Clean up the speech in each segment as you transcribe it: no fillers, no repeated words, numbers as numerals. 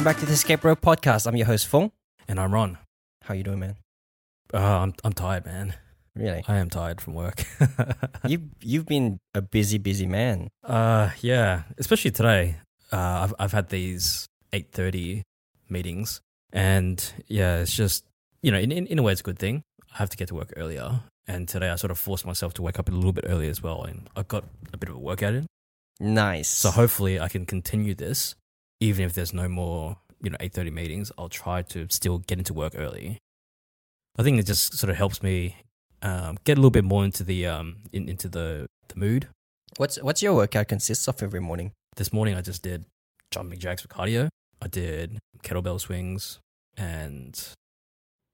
welcome back to the Escape Road Podcast. I'm your host, Foong. And I'm Ron. How you doing, man? I'm tired, man. Really? I am tired from work. You've been a busy man. Yeah, especially today. I've had these 8:30 meetings, and yeah, it's just, you know, in a way it's a good thing. I have to get to work earlier, and today I sort of forced myself to wake up a little bit early as well, and I got a bit of a workout in. Nice. So hopefully I can continue this, even if there's no more, you know, 8:30 meetings. I'll try to still get into work early. I think it just sort of helps me get a little bit more into the into the mood. What's your workout consists of every morning? This morning I just did jumping jacks for cardio. I did kettlebell swings, and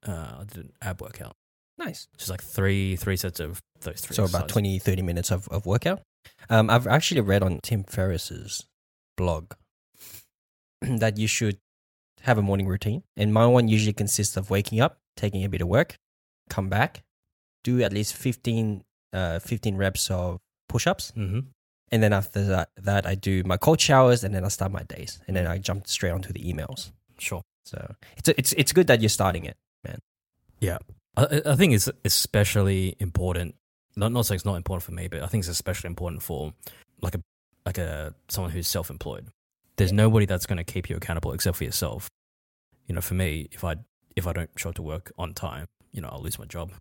I did an ab workout. Nice. Just like three sets of those three. So exercises. About 20, 30 minutes of workout. I've actually read on Tim Ferriss's blog that you should have a morning routine. And my one usually consists of waking up, taking a bit of work, come back, do at least 15 reps of push-ups. Mm-hmm. And then after that, I do my cold showers, and then I start my days. And then I jump straight onto the emails. Sure. So it's good that you're starting it, man. Yeah. I think it's especially important. Not saying it's not important for me, but I think it's especially important for like a someone who's self-employed. There's nobody that's going to keep you accountable except for yourself. You know, for me, if I don't show up to work on time, you know, I'll lose my job.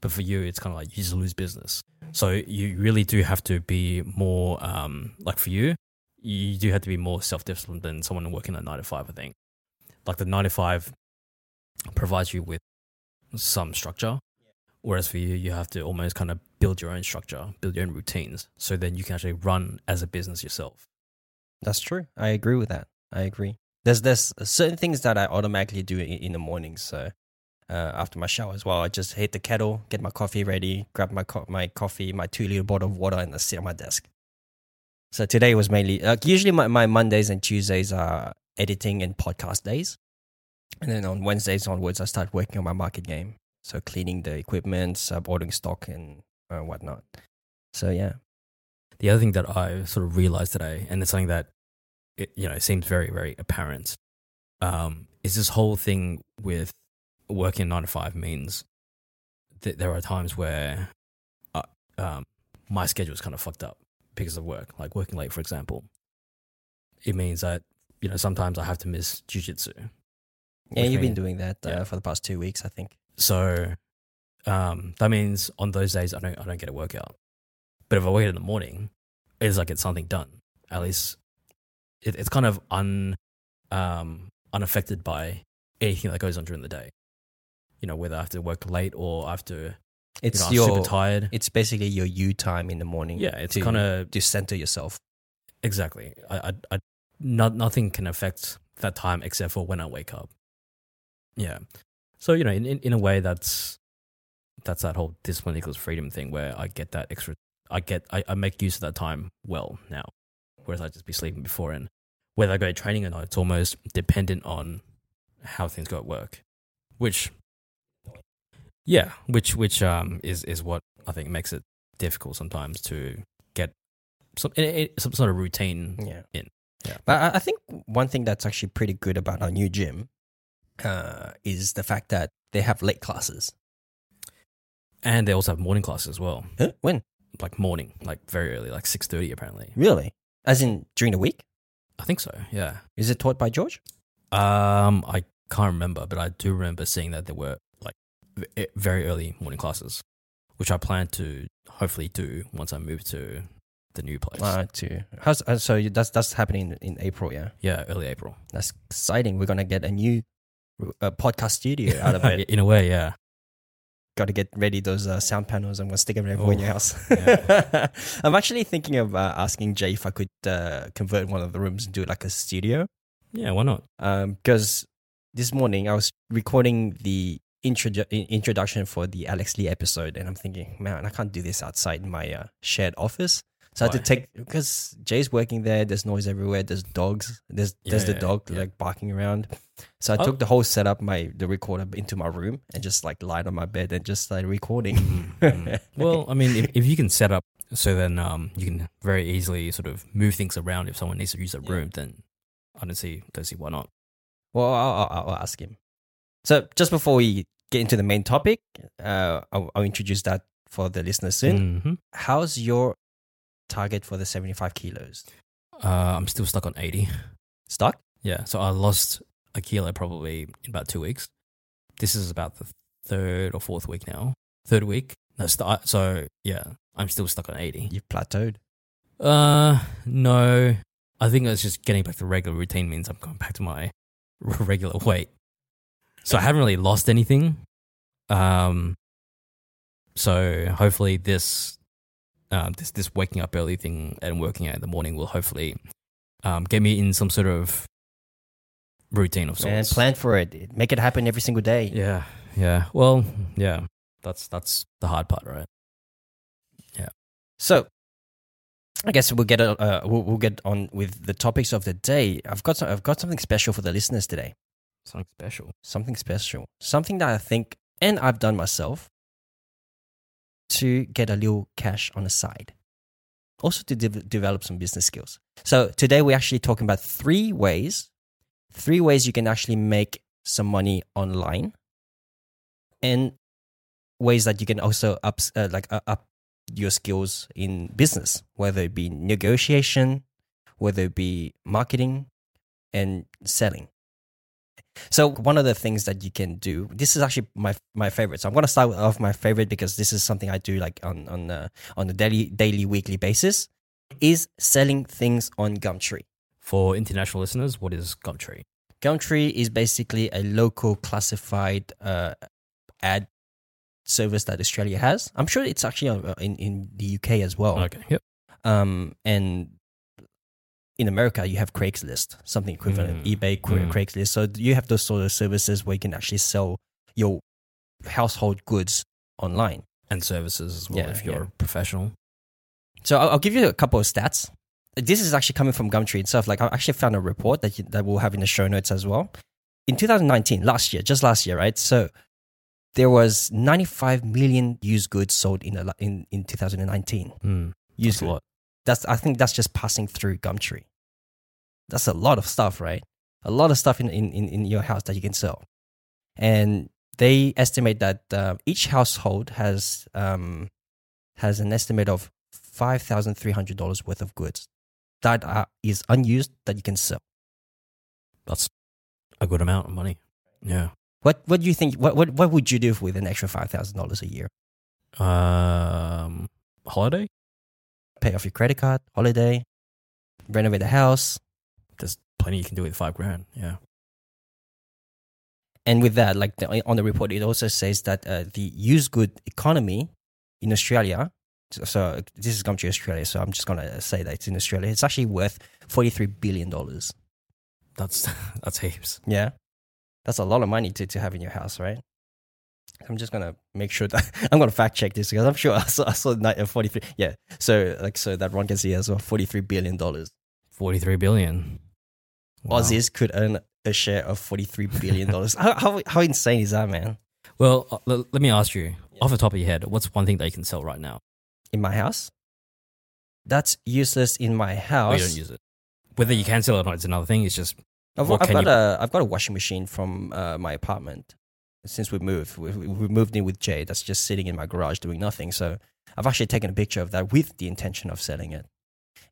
But for you, it's kind of like you just lose business. So you really do have to be more, like for you, you do have to be more self-disciplined than someone working at 9 to 5, I think. Like the 9 to 5 provides you with some structure, whereas for you, you have to almost kind of build your own structure, build your own routines, so then you can actually run as a business yourself. That's true. I agree with that. I agree. There's certain things that I automatically do in the morning, so... after my shower as well, I just hit the kettle, get my coffee ready, grab my coffee, my 2-liter bottle of water, and I sit on my desk. So today was mainly, usually my Mondays and Tuesdays are editing and podcast days. And then on Wednesdays onwards, I start working on my market game. So cleaning the equipment, ordering stock and whatnot. So yeah. The other thing that I sort of realized today, and it's something that, seems very, very apparent, is this whole thing with working 9 to 5 means that there are times where my schedule is kind of fucked up because of work. Like working late, for example, it means that sometimes I have to miss jiu-jitsu. Yeah, you've been doing that for the past 2 weeks, I think. So that means on those days I don't get a workout. But if I wait in the morning, it's like it's something done. At least it's kind of unaffected by anything that goes on during the day. Whether I have to work late or I have to, I'm super tired. It's basically your you time in the morning. Yeah, it's kind of... to center yourself. Exactly. Nothing can affect that time except for when I wake up. Yeah. So, in a way, that's that whole discipline equals freedom thing where I get that extra... I make use of that time well now, whereas I'd just be sleeping before. And whether I go to training or not, it's almost dependent on how things go at work, which... Yeah, which is what I think makes it difficult sometimes to get some sort of routine in. Yeah. But I think one thing that's actually pretty good about our new gym is the fact that they have late classes. And they also have morning classes as well. Huh? When? Like morning, like very early, like 6:30 apparently. Really? As in during the week? I think so, yeah. Is it taught by George? I can't remember, but I do remember seeing that there were very early morning classes, which I plan to hopefully do once I move to the new place. So that's happening in April, yeah? Yeah, early April. That's exciting. We're going to get a new podcast studio out of it. In a way, yeah. Got to get ready those sound panels. I'm going to stick them everywhere in your house. Yeah. I'm actually thinking of asking Jay if I could convert one of the rooms into like a studio. Yeah, why not? Because this morning I was recording the introduction for the Alex Lee episode, and I'm thinking, man, I can't do this outside my shared office. So I had to because Jay's working there. There's noise everywhere. There's dogs. There's the dog like barking around. So I took the whole setup, the recorder, into my room and just like lied on my bed and just started recording. Well, I mean, if you can set up, so then you can very easily sort of move things around. If someone needs to use a room, then I don't see why not. Well, I'll ask him. So just before we get into the main topic, I'll introduce that for the listeners soon. Mm-hmm. How's your target for the 75 kilos? I'm still stuck on 80. Stuck? Yeah. So I lost a kilo probably in about 2 weeks. This is about the third or fourth week now. Third week. So yeah, I'm still stuck on 80. You've plateaued? No. I think it's just getting back to regular routine means I'm going back to my regular weight. So I haven't really lost anything. So hopefully this waking up early thing and working out in the morning will hopefully get me in some sort of routine of sorts. And plan for it. Make it happen every single day. Yeah, yeah. Well, yeah. That's the hard part, right? Yeah. So I guess we'll get on with the topics of the day. I've got something special for the listeners today. Something special. Something that I think, and I've done myself, to get a little cash on the side. Also to develop some business skills. So today we're actually talking about three ways you can actually make some money online, and ways that you can also up your skills in business, whether it be negotiation, whether it be marketing and selling. So one of the things that you can do, this is actually my favorite. So I'm going to start off my favorite because this is something I do like on a daily, weekly basis, is selling things on Gumtree. For international listeners, what is Gumtree? Gumtree is basically a local classified ad service that Australia has. I'm sure it's actually in the UK as well. Okay. Yep. And in America, you have Craigslist, something equivalent, eBay, Craigslist. So you have those sort of services where you can actually sell your household goods online. And services as well, if you're a professional. So I'll give you a couple of stats. This is actually coming from Gumtree itself. Like I actually found a report that we'll have in the show notes as well. In 2019, last year, right? So there was 95 million used goods sold in 2019. Used goods. I think that's just passing through Gumtree. That's a lot of stuff, right? A lot of stuff in your house that you can sell. And they estimate that each household has an estimate of $5,300 worth of goods that is unused that you can sell. That's a good amount of money. Yeah. What do you think? What would you do with an extra $5,000 a year? Holiday. Pay off your credit card, holiday, renovate the house. There's plenty you can do with $5,000, yeah. And with that, like on the report, it also says that the used good economy in Australia, so this is Gumtree Australia, so I'm just going to say that it's in Australia, it's actually worth $43 billion. That's heaps. Yeah. That's a lot of money to have in your house, right? I'm just going to make sure that I'm going to fact check this because I'm sure I saw 43. Yeah. So that Ron can see as well, $43 billion. 43 billion. Wow. Aussies could earn a share of $43 billion. How insane is that, man? Well, let me ask you, off the top of your head, what's one thing that you can sell right now? In my house? That's useless in my house. We don't use it. Whether you can sell it or not, it's another thing. It's just... I've got a washing machine from my apartment. Since we moved in with Jay, that's just sitting in my garage doing nothing. So I've actually taken a picture of that with the intention of selling it.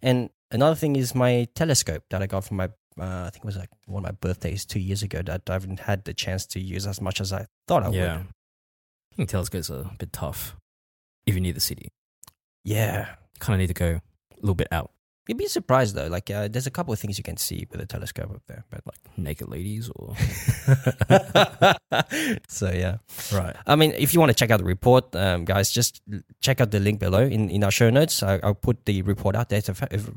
And another thing is my telescope that I got from my, I think it was like one of my birthdays 2 years ago that I haven't had the chance to use as much as I thought I would. I think telescopes are a bit tough if you're near the city. Yeah. Kind of need to go a little bit out. You'd be surprised though. Like there's a couple of things you can see with a telescope up there, but like naked ladies or. So yeah, right. I mean, if you want to check out the report, guys, just check out the link below in our show notes. I'll put the report out there. It's a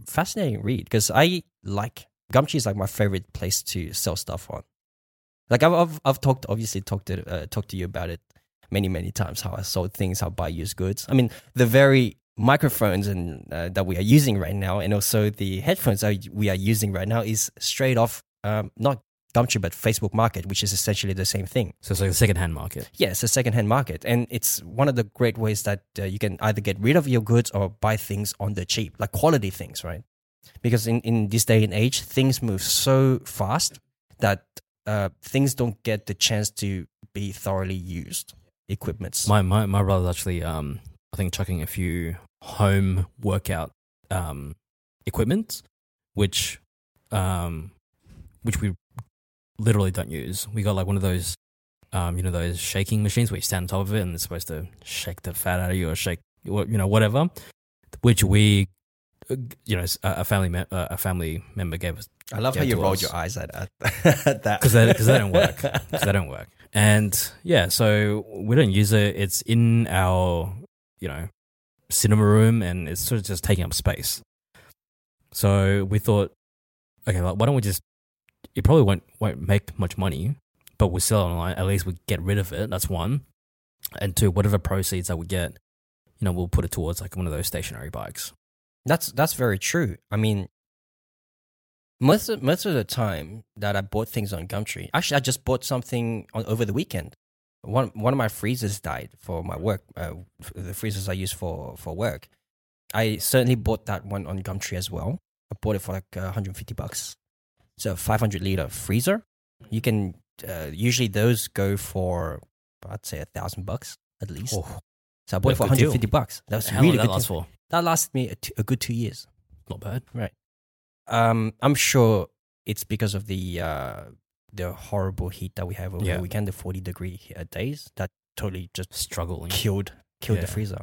fascinating read because I like Gumtree is like my favorite place to sell stuff on. Like I've talked to you about it many times. How I sold things, how I buy used goods. I mean, the very microphones and that we are using right now, and also the headphones that we are using right now, is straight off not Gumtree but Facebook Market, which is essentially the same thing. So it's like a secondhand market. Yeah, it's a secondhand market, and it's one of the great ways that you can either get rid of your goods or buy things on the cheap, like quality things, right? Because in this day and age, things move so fast that things don't get the chance to be thoroughly used. Equipments. My brother's actually I think chucking a few home workout equipment, which we literally don't use. We got like one of those those shaking machines where you stand on top of it and it's supposed to shake the fat out of you or shake whatever. Which we, a family member gave us. I love how you rolled your eyes at that because they don't work. And yeah, so we don't use it. It's in our, cinema room, and it's sort of just taking up space. So we thought, okay, why don't we just? It probably won't make much money, but we'll sell it online. At least we get rid of it. That's one, and two, whatever proceeds that we get, we'll put it towards like one of those stationary bikes. That's very true. I mean, most of the time that I bought things on Gumtree, actually I just bought something over the weekend. One of my freezers died for my work, the freezers I use for work. I certainly bought that one on Gumtree as well. I bought it for like $150. It's a 500-liter freezer. You can usually those go for I'd say $1,000 at least. Oh. So I bought it for $150. That was really good. That lasted me a good 2 years. Not bad, right? I'm sure it's because of the horrible heat that we have over the weekend, the 40-degree days that totally just killed the freezer.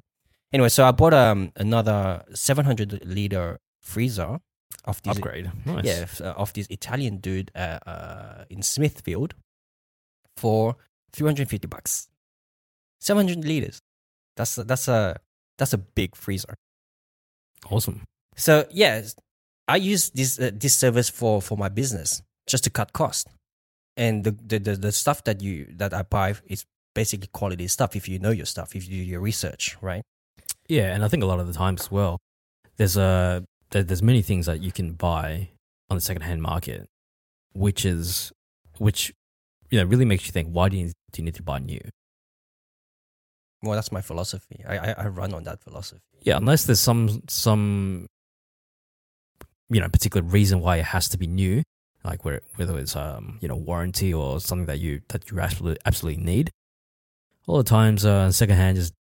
Anyway, so I bought another 700-liter freezer off this upgrade. Nice. Yeah, off this Italian dude in Smithfield for $350. 700 liters. That's a big freezer. Awesome. So yeah, I use this service for my business just to cut costs. And the stuff that I buy is basically quality stuff. If you know your stuff, if you do your research, right? Yeah, and I think a lot of the times as well, there's many things that you can buy on the secondhand market, which really makes you think. Why do you need to buy new? Well, that's my philosophy. I run on that philosophy. Yeah, unless there's some particular reason why it has to be new, like whether it's warranty or something that you absolutely need. A lot of times, secondhand just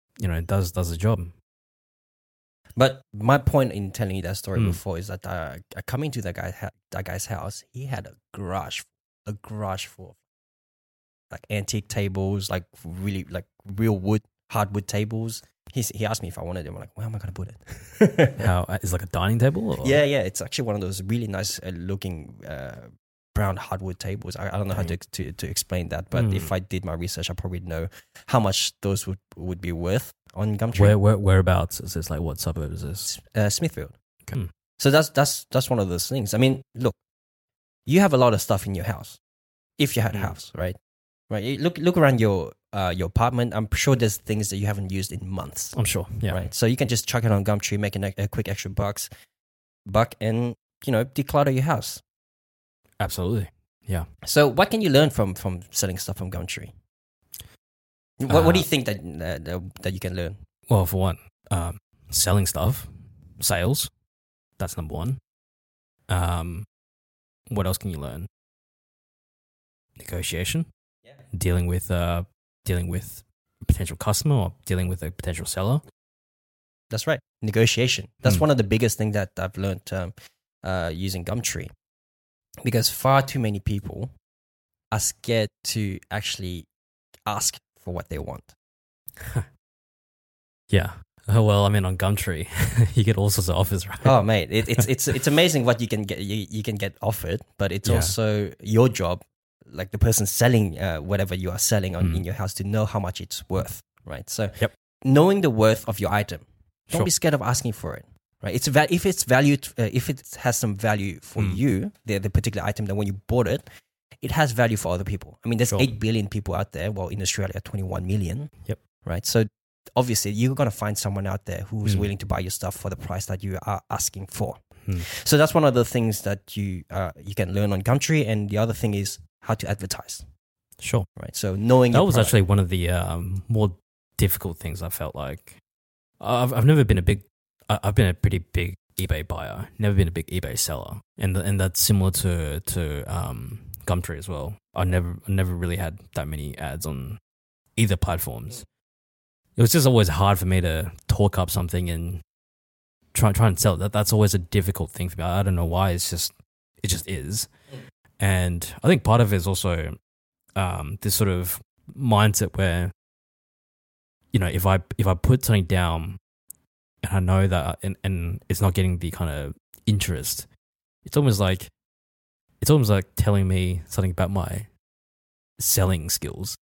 does the job. But my point in telling you that story before is that coming to that guy's house, he had a garage full of like antique tables, like really like real wood. Hardwood tables. He asked me if I wanted them. I'm like, where am I going to put it? How is like a dining table? Or? Yeah. It's actually one of those really nice looking brown hardwood tables. I don't know how to explain that, but if I did my research, I probably know how much those would be worth on Gumtree. Whereabouts is this? Like what suburb is this? Smithfield. Okay. So that's one of those things. I mean, look, you have a lot of stuff in your house, if you had a house, right? Right. Look around your apartment. I'm sure there's things that you haven't used in months. I'm sure. Yeah. Right. So you can just chuck it on Gumtree, make a quick extra buck, and declutter your house. Absolutely. Yeah. So what can you learn from selling stuff from Gumtree? What do you think that you can learn? Well, for one, selling stuff, sales. That's number one. What else can you learn? Negotiation. Dealing with a potential customer or dealing with a potential seller. That's right. Negotiation. That's one of the biggest things that I've learned using Gumtree, because far too many people are scared to actually ask for what they want. Yeah. Oh, well, I mean, on Gumtree, you get all sorts of offers, right? Oh, mate, it's amazing what you can get. You can get offered, but it's also your job, like the person selling whatever you are selling on in your house, to know how much it's worth, right? So knowing the worth of your item. Don't be scared of asking for it, right? It's if it's valued, if it has some value for you, the particular item, then when you bought it, it has value for other people. I mean, there's 8 billion people out there. Well, in Australia, 21 million, right? So obviously, you're going to find someone out there who's willing to buy your stuff for the price that you are asking for. So that's one of the things that you can learn on Gumtree. And the other thing is, how to advertise. Sure. Right. So knowing that was product. Actually one of the more difficult things I felt like. I've never been I've been a pretty big eBay buyer, never been a big eBay seller. And that's similar to Gumtree as well. I never really had that many ads on either platforms. It was just always hard for me to talk up something and try and sell it. That's always a difficult thing for me. I don't know why. It just is. And I think part of it is also this sort of mindset where, you know, if I put something down and I know that and it's not getting the kind of interest, it's almost like telling me something about my selling skills.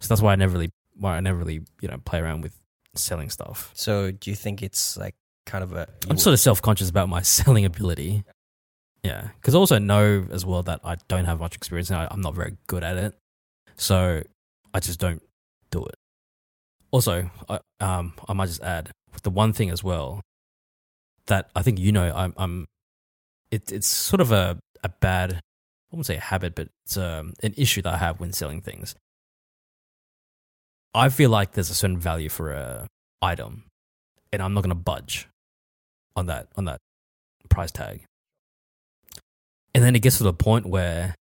So that's why I never really, you know, play around with selling stuff. So do you think it's like kind of I'm sort of self-conscious about my selling ability. Yeah. Because I also know as well that I don't have much experience and I'm not very good at it. So I just don't do it. Also, I might just add the one thing as well that I think, you know, it's sort of a bad, I wouldn't say a habit, but it's an issue that I have when selling things. I feel like there's a certain value for a item, and I'm not going to budge on that price tag. And then it gets to the point where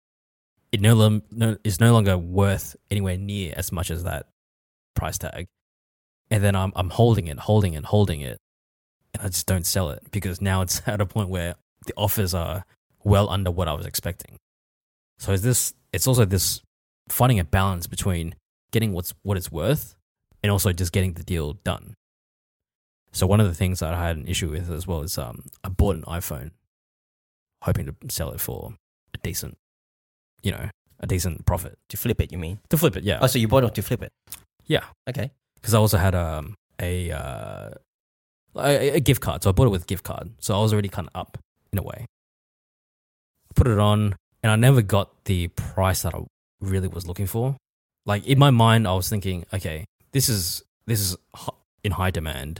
it is no longer worth anywhere near as much as that price tag. And then I'm holding it, and I just don't sell it because now it's at a point where the offers are well under what I was expecting. So it's also this finding a balance between getting what it's worth and also just getting the deal done. So one of the things that I had an issue with as well is I bought an iPhone hoping to sell it for a decent profit. To flip it, you mean? To flip it, yeah. Oh, so you bought it to flip it? Yeah. Okay. Because I also had a gift card. So I bought it with a gift card. So I was already kind of up in a way. I put it on and I never got the price that I really was looking for. Like in my mind, I was thinking, okay, this is in high demand.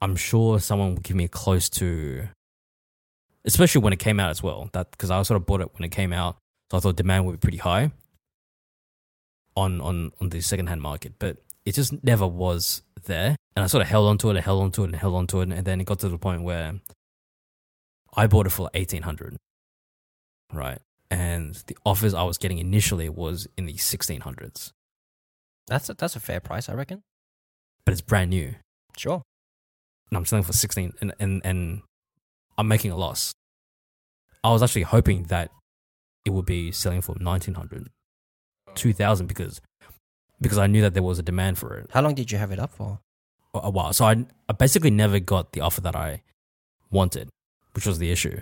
I'm sure someone will give me close to, especially when it came out as well. That because I sort of bought it when it came out, so I thought demand would be pretty high on the secondhand market. But it just never was there, and I sort of held onto it, and then it got to the point where I bought it for $1,800, right? And the offers I was getting initially was in the 1,600s. That's a fair price, I reckon. But it's brand new. Sure. And I'm selling for 16, and I'm making a loss. I was actually hoping that it would be selling for 1,900, 2,000 because I knew that there was a demand for it. How long did you have it up for? A while. So I basically never got the offer that I wanted, which was the issue.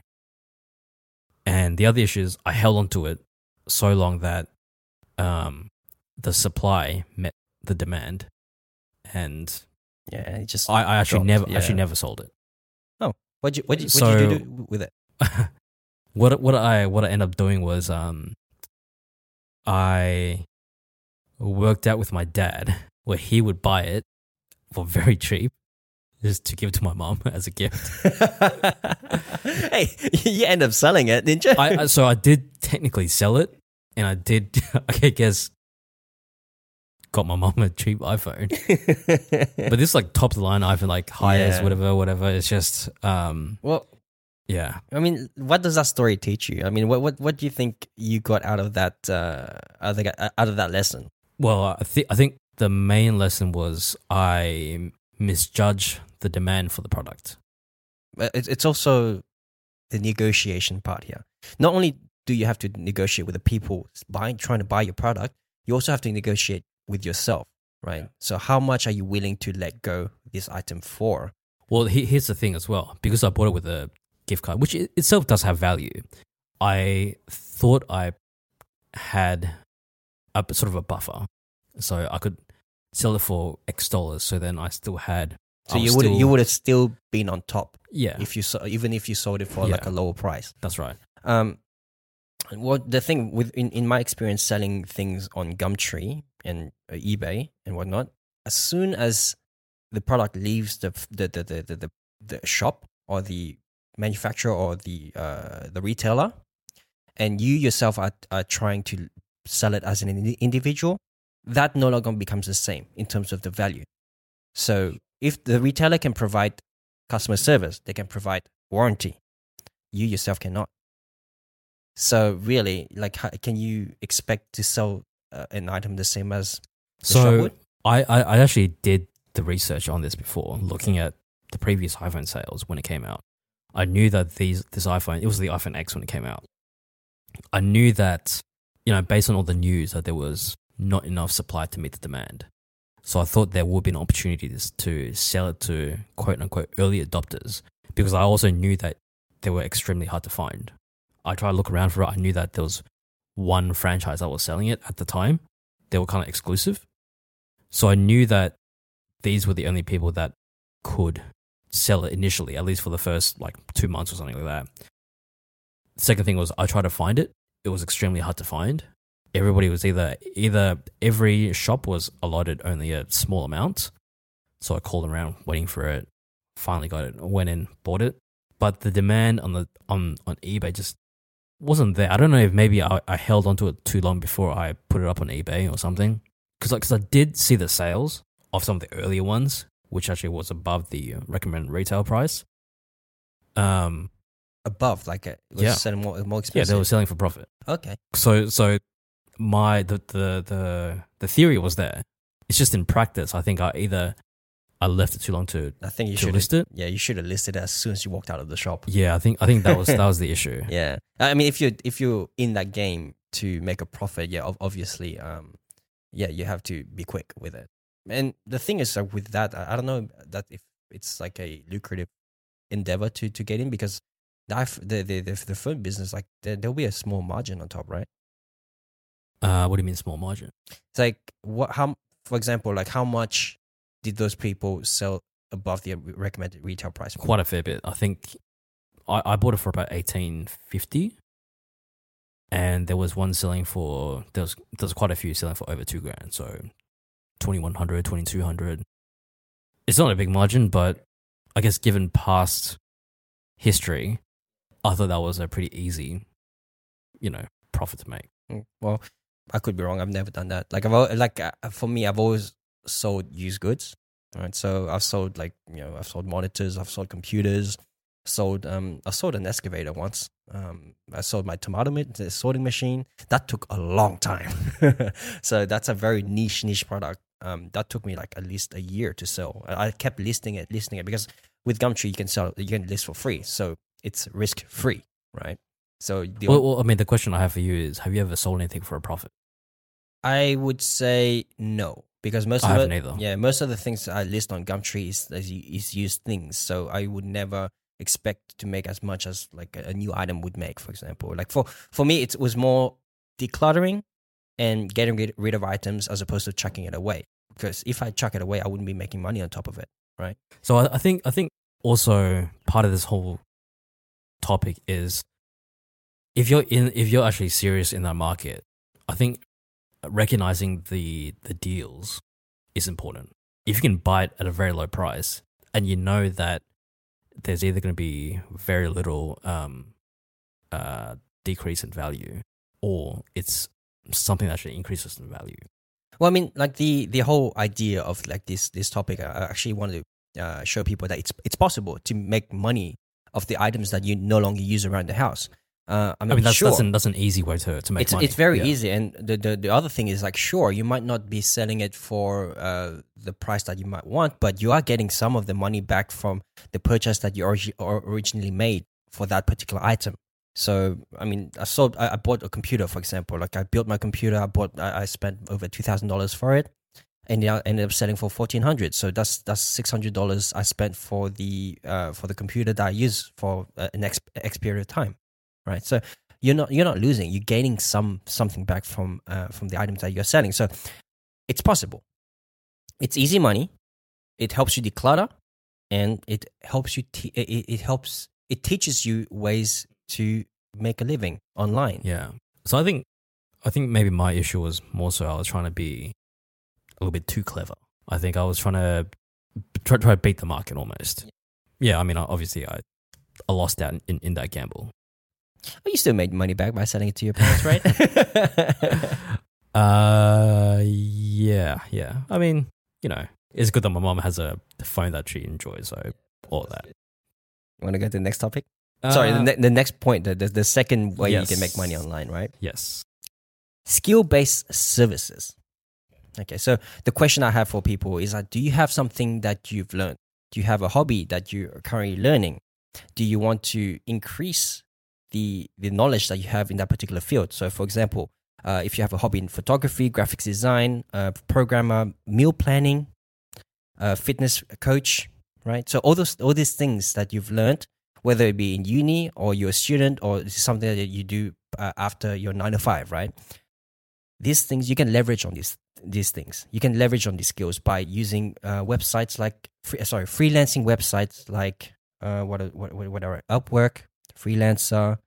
And the other issue is I held onto it so long that the supply met the demand, and yeah, it just I actually dropped. never sold it. Oh, what did you do with it? what I ended up doing was I worked out with my dad where he would buy it for very cheap, just to give it to my mom as a gift. Hey, you end up selling it, didn't you? So I did technically sell it, and I guess, got my mom a cheap iPhone. But this like top of the line iPhone, like highest, yeah. whatever. It's just, well, yeah. I mean, what does that story teach you? I mean, what do you think you got out of that lesson? Well, I think the main lesson was I misjudge the demand for the product. It's also the negotiation part here. Not only do you have to negotiate with the people trying to buy your product, you also have to negotiate with yourself, right? Yeah. So how much are you willing to let go this item for? Well, here's the thing as well. Because I bought it with a gift card, which itself does have value, I thought I had a sort of a buffer. So I could sell it for X dollars, so then I still had. So you would have still been on top, yeah. Even if you sold it for like a lower price, that's right. Well, the thing with in my experience selling things on Gumtree and eBay and whatnot, as soon as the product leaves the shop or the manufacturer or the retailer, and you yourself are trying to sell it as an individual, that no longer becomes the same in terms of the value. So if the retailer can provide customer service, they can provide warranty. You yourself cannot. So really, like, can you expect to sell an item the same as the shop would? I actually did the research on this before, looking at the previous iPhone sales when it came out. I knew that this iPhone, it was the iPhone X when it came out. I knew that, you know, based on all the news, that there was not enough supply to meet the demand. So I thought there would be an opportunity to sell it to quote-unquote early adopters, because I also knew that they were extremely hard to find. I tried to look around for it. I knew that there was one franchise that was selling it at the time. They were kind of exclusive. So I knew that these were the only people that could sell it initially, at least for the first like 2 months or something like that. The second thing was I tried to find it. It was extremely hard to find. Everybody was either every shop was allotted only a small amount. So I called around waiting for it. Finally got it. Went in, bought it. But the demand on eBay just wasn't there. I don't know if maybe I held onto it too long before I put it up on eBay or something. Because I did see the sales of some of the earlier ones, which actually was above the recommended retail price. Above, like it was selling more expensive. Yeah, they were selling for profit. Okay. So my the theory was there. It's just in practice, I think I left it too long to. I think you should list it. Yeah, you should have listed it as soon as you walked out of the shop. Yeah, I think that was the issue. Yeah, I mean, if you're in that game to make a profit, yeah, obviously, you have to be quick with it. And the thing is, like, with that, I don't know that if it's like a lucrative endeavor to get in, because the phone business, like there'll be a small margin on top, right? What do you mean small margin? It's like what? How? For example, like how much did those people sell above the recommended retail price? Quite a fair bit. I think I bought it for about $18.50, and there was one selling for there's quite a few selling for over $2,000, so $2,100, $2,200. It's not a big margin, but I guess given past history, I thought that was a pretty easy, profit to make. Well, I could be wrong. I've never done that. Like for me, I've always sold used goods, right? So I've sold I've sold monitors, I've sold computers, I sold an excavator once. I sold my tomato sorting machine. That took a long time. So that's a very niche product. That took me like at least a year to sell. I kept listing it because with Gumtree you can list for free, so it's risk free, right? So the question I have for you is: have you ever sold anything for a profit? I would say no. Because most of the things I list on Gumtree is used things, so I would never expect to make as much as like a new item would make. For example, like for me, it was more decluttering and getting rid of items as opposed to chucking it away. Because if I chuck it away, I wouldn't be making money on top of it, right? So I think also part of this whole topic is if you're actually serious in that market, I think recognizing the deals is important. If you can buy it at a very low price and you know that there's either going to be very little decrease in value or it's something that actually increases in value. Well, I mean, like the whole idea of like this topic, I actually wanted to show people that it's possible to make money off the items that you no longer use around the house. That's an easy way to make money. It's very easy, and the other thing is like, sure, you might not be selling it for the price that you might want, but you are getting some of the money back from the purchase that you originally made for that particular item. So, I mean, I bought a computer, for example. Like I built my computer, I spent over $2,000 for it, and I ended up selling for $1,400. So that's $600 I spent for the computer that I use for an X period of time. Right, so you're not losing. You're gaining something back from the items that you're selling. So it's possible. It's easy money. It helps you declutter, and it helps you. It teaches you ways to make a living online. Yeah. So I think maybe my issue was more so I was trying to be a little bit too clever. I think I was trying to try to beat the market almost. Yeah. I mean, obviously I lost out in that gamble. Oh, you still made money back by selling it to your parents, right? Yeah. I mean, it's good that my mom has a phone that she enjoys, so all that. You want to go to the next topic? Sorry, the next point, the second way you can make money online, right? Yes. Skill-based services. Okay, so the question I have for people is, do you have something that you've learned? Do you have a hobby that you are currently learning? Do you want to increase the knowledge that you have in that particular field? So for example, if you have a hobby in photography, graphics design, programmer, meal planning, fitness coach, right? So all these things that you've learned, whether it be in uni or you're a student or it's something that you do after your 9 to 5, right? These things, you can leverage on these things. You can leverage on these skills by using websites like, freelancing websites like, Upwork, Freelancer.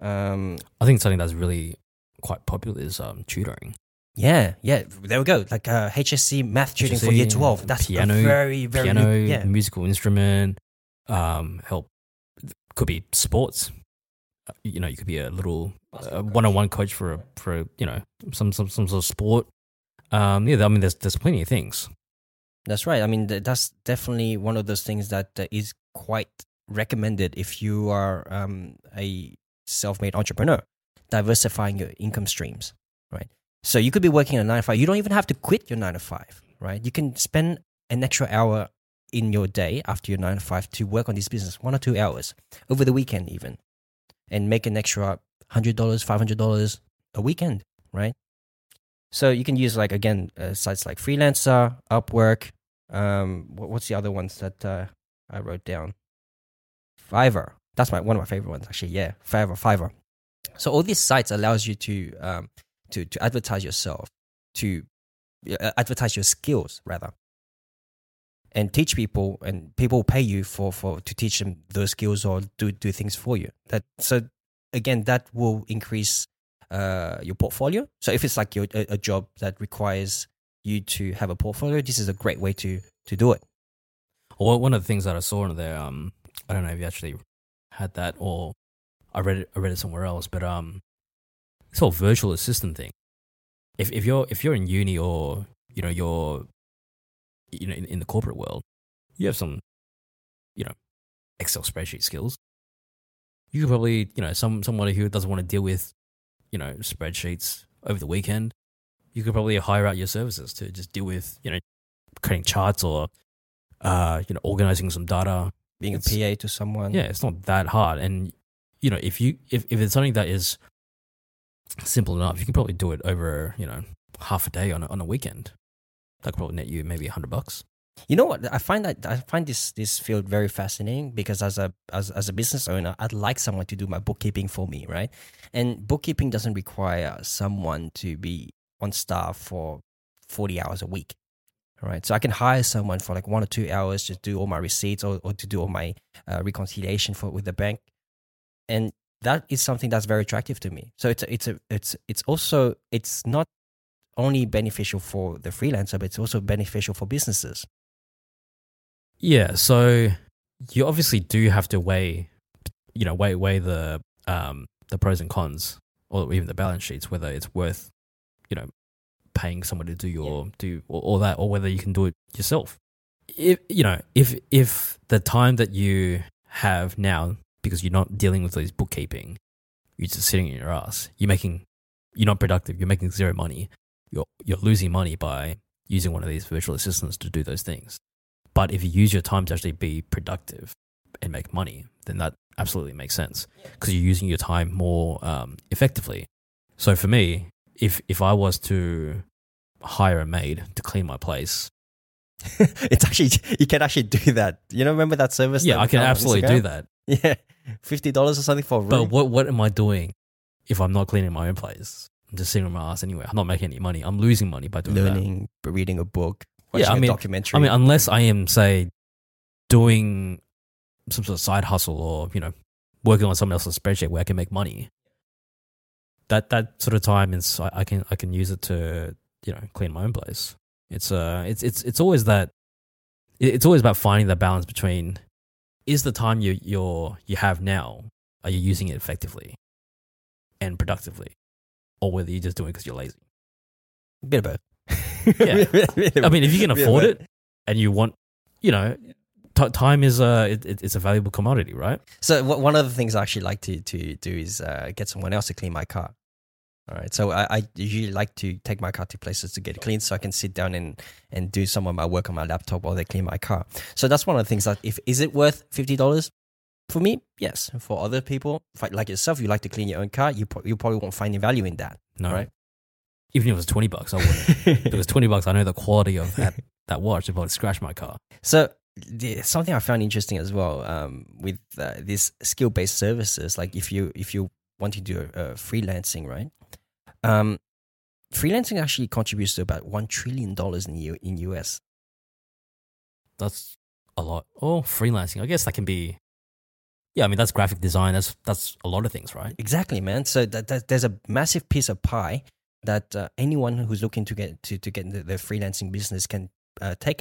I think something that's really quite popular is tutoring. Yeah, there we go. Like HSC math tutoring for year 12. That's piano, a very, very piano, musical instrument, help. Could be sports, you could be a little one-on-one coach for some sort of sport. There's plenty of things. That's right. I mean, that's definitely one of those things that is quite recommended if you are a self-made entrepreneur, diversifying your income streams, right? So you could be working a 9 to 5. You don't even have to quit your 9 to 5, right? You can spend an extra hour in your day after your 9 to 5 to work on this business, 1 or 2 hours over the weekend even, and make an extra $100, $500 a weekend, right? So you can use sites like Freelancer, Upwork. What's the other ones that I wrote down? Fiverr. That's one of my favorite ones actually. Yeah, Fiverr. So all these sites allows you to advertise yourself, to advertise your skills rather, and teach people, and people pay you to teach them those skills or do things for you. So again, that will increase your portfolio. So if it's like a job that requires you to have a portfolio, this is a great way to do it. Well, one of the things that I saw in there, I don't know if you actually had that or I read it somewhere else, but this whole virtual assistant thing. If you're in uni or you're in the corporate world, you have some, Excel spreadsheet skills. You could probably, somebody who doesn't want to deal with, spreadsheets over the weekend, you could probably hire out your services to just deal with, creating charts or, organizing some data. Being a PA to someone. Yeah, it's not that hard. And, if it's something that is simple enough, you can probably do it over, half a day on a weekend. That could probably net you maybe $100. You know what? I find this field very fascinating because as a business owner, I'd like someone to do my bookkeeping for me, right? And bookkeeping doesn't require someone to be on staff for 40 hours a week, right? So I can hire someone for 1 or 2 hours to do all my receipts or to do all my reconciliation with the bank, and that is something that's very attractive to me. So it's not only beneficial for the freelancer, but it's also beneficial for businesses. Yeah, so you obviously do have to weigh the pros and cons, or even the balance sheets, whether it's worth, paying someone to do that, or whether you can do it yourself. If the time that you have now, because you're not dealing with these bookkeeping, you're just sitting in your ass. You're not productive. You're making zero money. You're losing money by using one of these virtual assistants to do those things. But if you use your time to actually be productive and make money, then that absolutely makes sense because you're using your time more effectively. So for me, if I was to hire a maid to clean my place, it's actually you can actually do that. Remember that service? Yeah, I can absolutely do that. Yeah, $50 or something for a room. But what am I doing if I'm not cleaning my own place? I'm just sitting on my ass anyway. I'm not making any money. I'm losing money by doing that. Reading a book, watching a documentary. Unless I am, say, doing some sort of side hustle or, working on someone else's spreadsheet where I can make money. That sort of time is I can use it to, clean my own place. It's always about finding the balance between is the time you have now, are you using it effectively and productively? Or whether you're just doing it because you're lazy. Bit of both. Yeah. I mean, if you can afford it and you want, time is it's a valuable commodity, right? So one of the things I actually like to do is get someone else to clean my car. All right, so I usually like to take my car to places to get it cleaned so I can sit down and do some of my work on my laptop while they clean my car. So that's one of the things that is it worth $50? For me, yes. For other people, like yourself, you like to clean your own car, you probably won't find any value in that. No. Right? Even if it was $20, I wouldn't. Because $20, I know the quality of that watch if I would scratch my car. So something I found interesting as well with these skill-based services, like if you want to do freelancing, right? Freelancing actually contributes to about $1 trillion in US. That's a lot. Oh, freelancing. I guess that can be... Yeah, I mean, that's graphic design. That's a lot of things, right? Exactly, man. So that there's a massive piece of pie that anyone who's looking to get into the freelancing business can take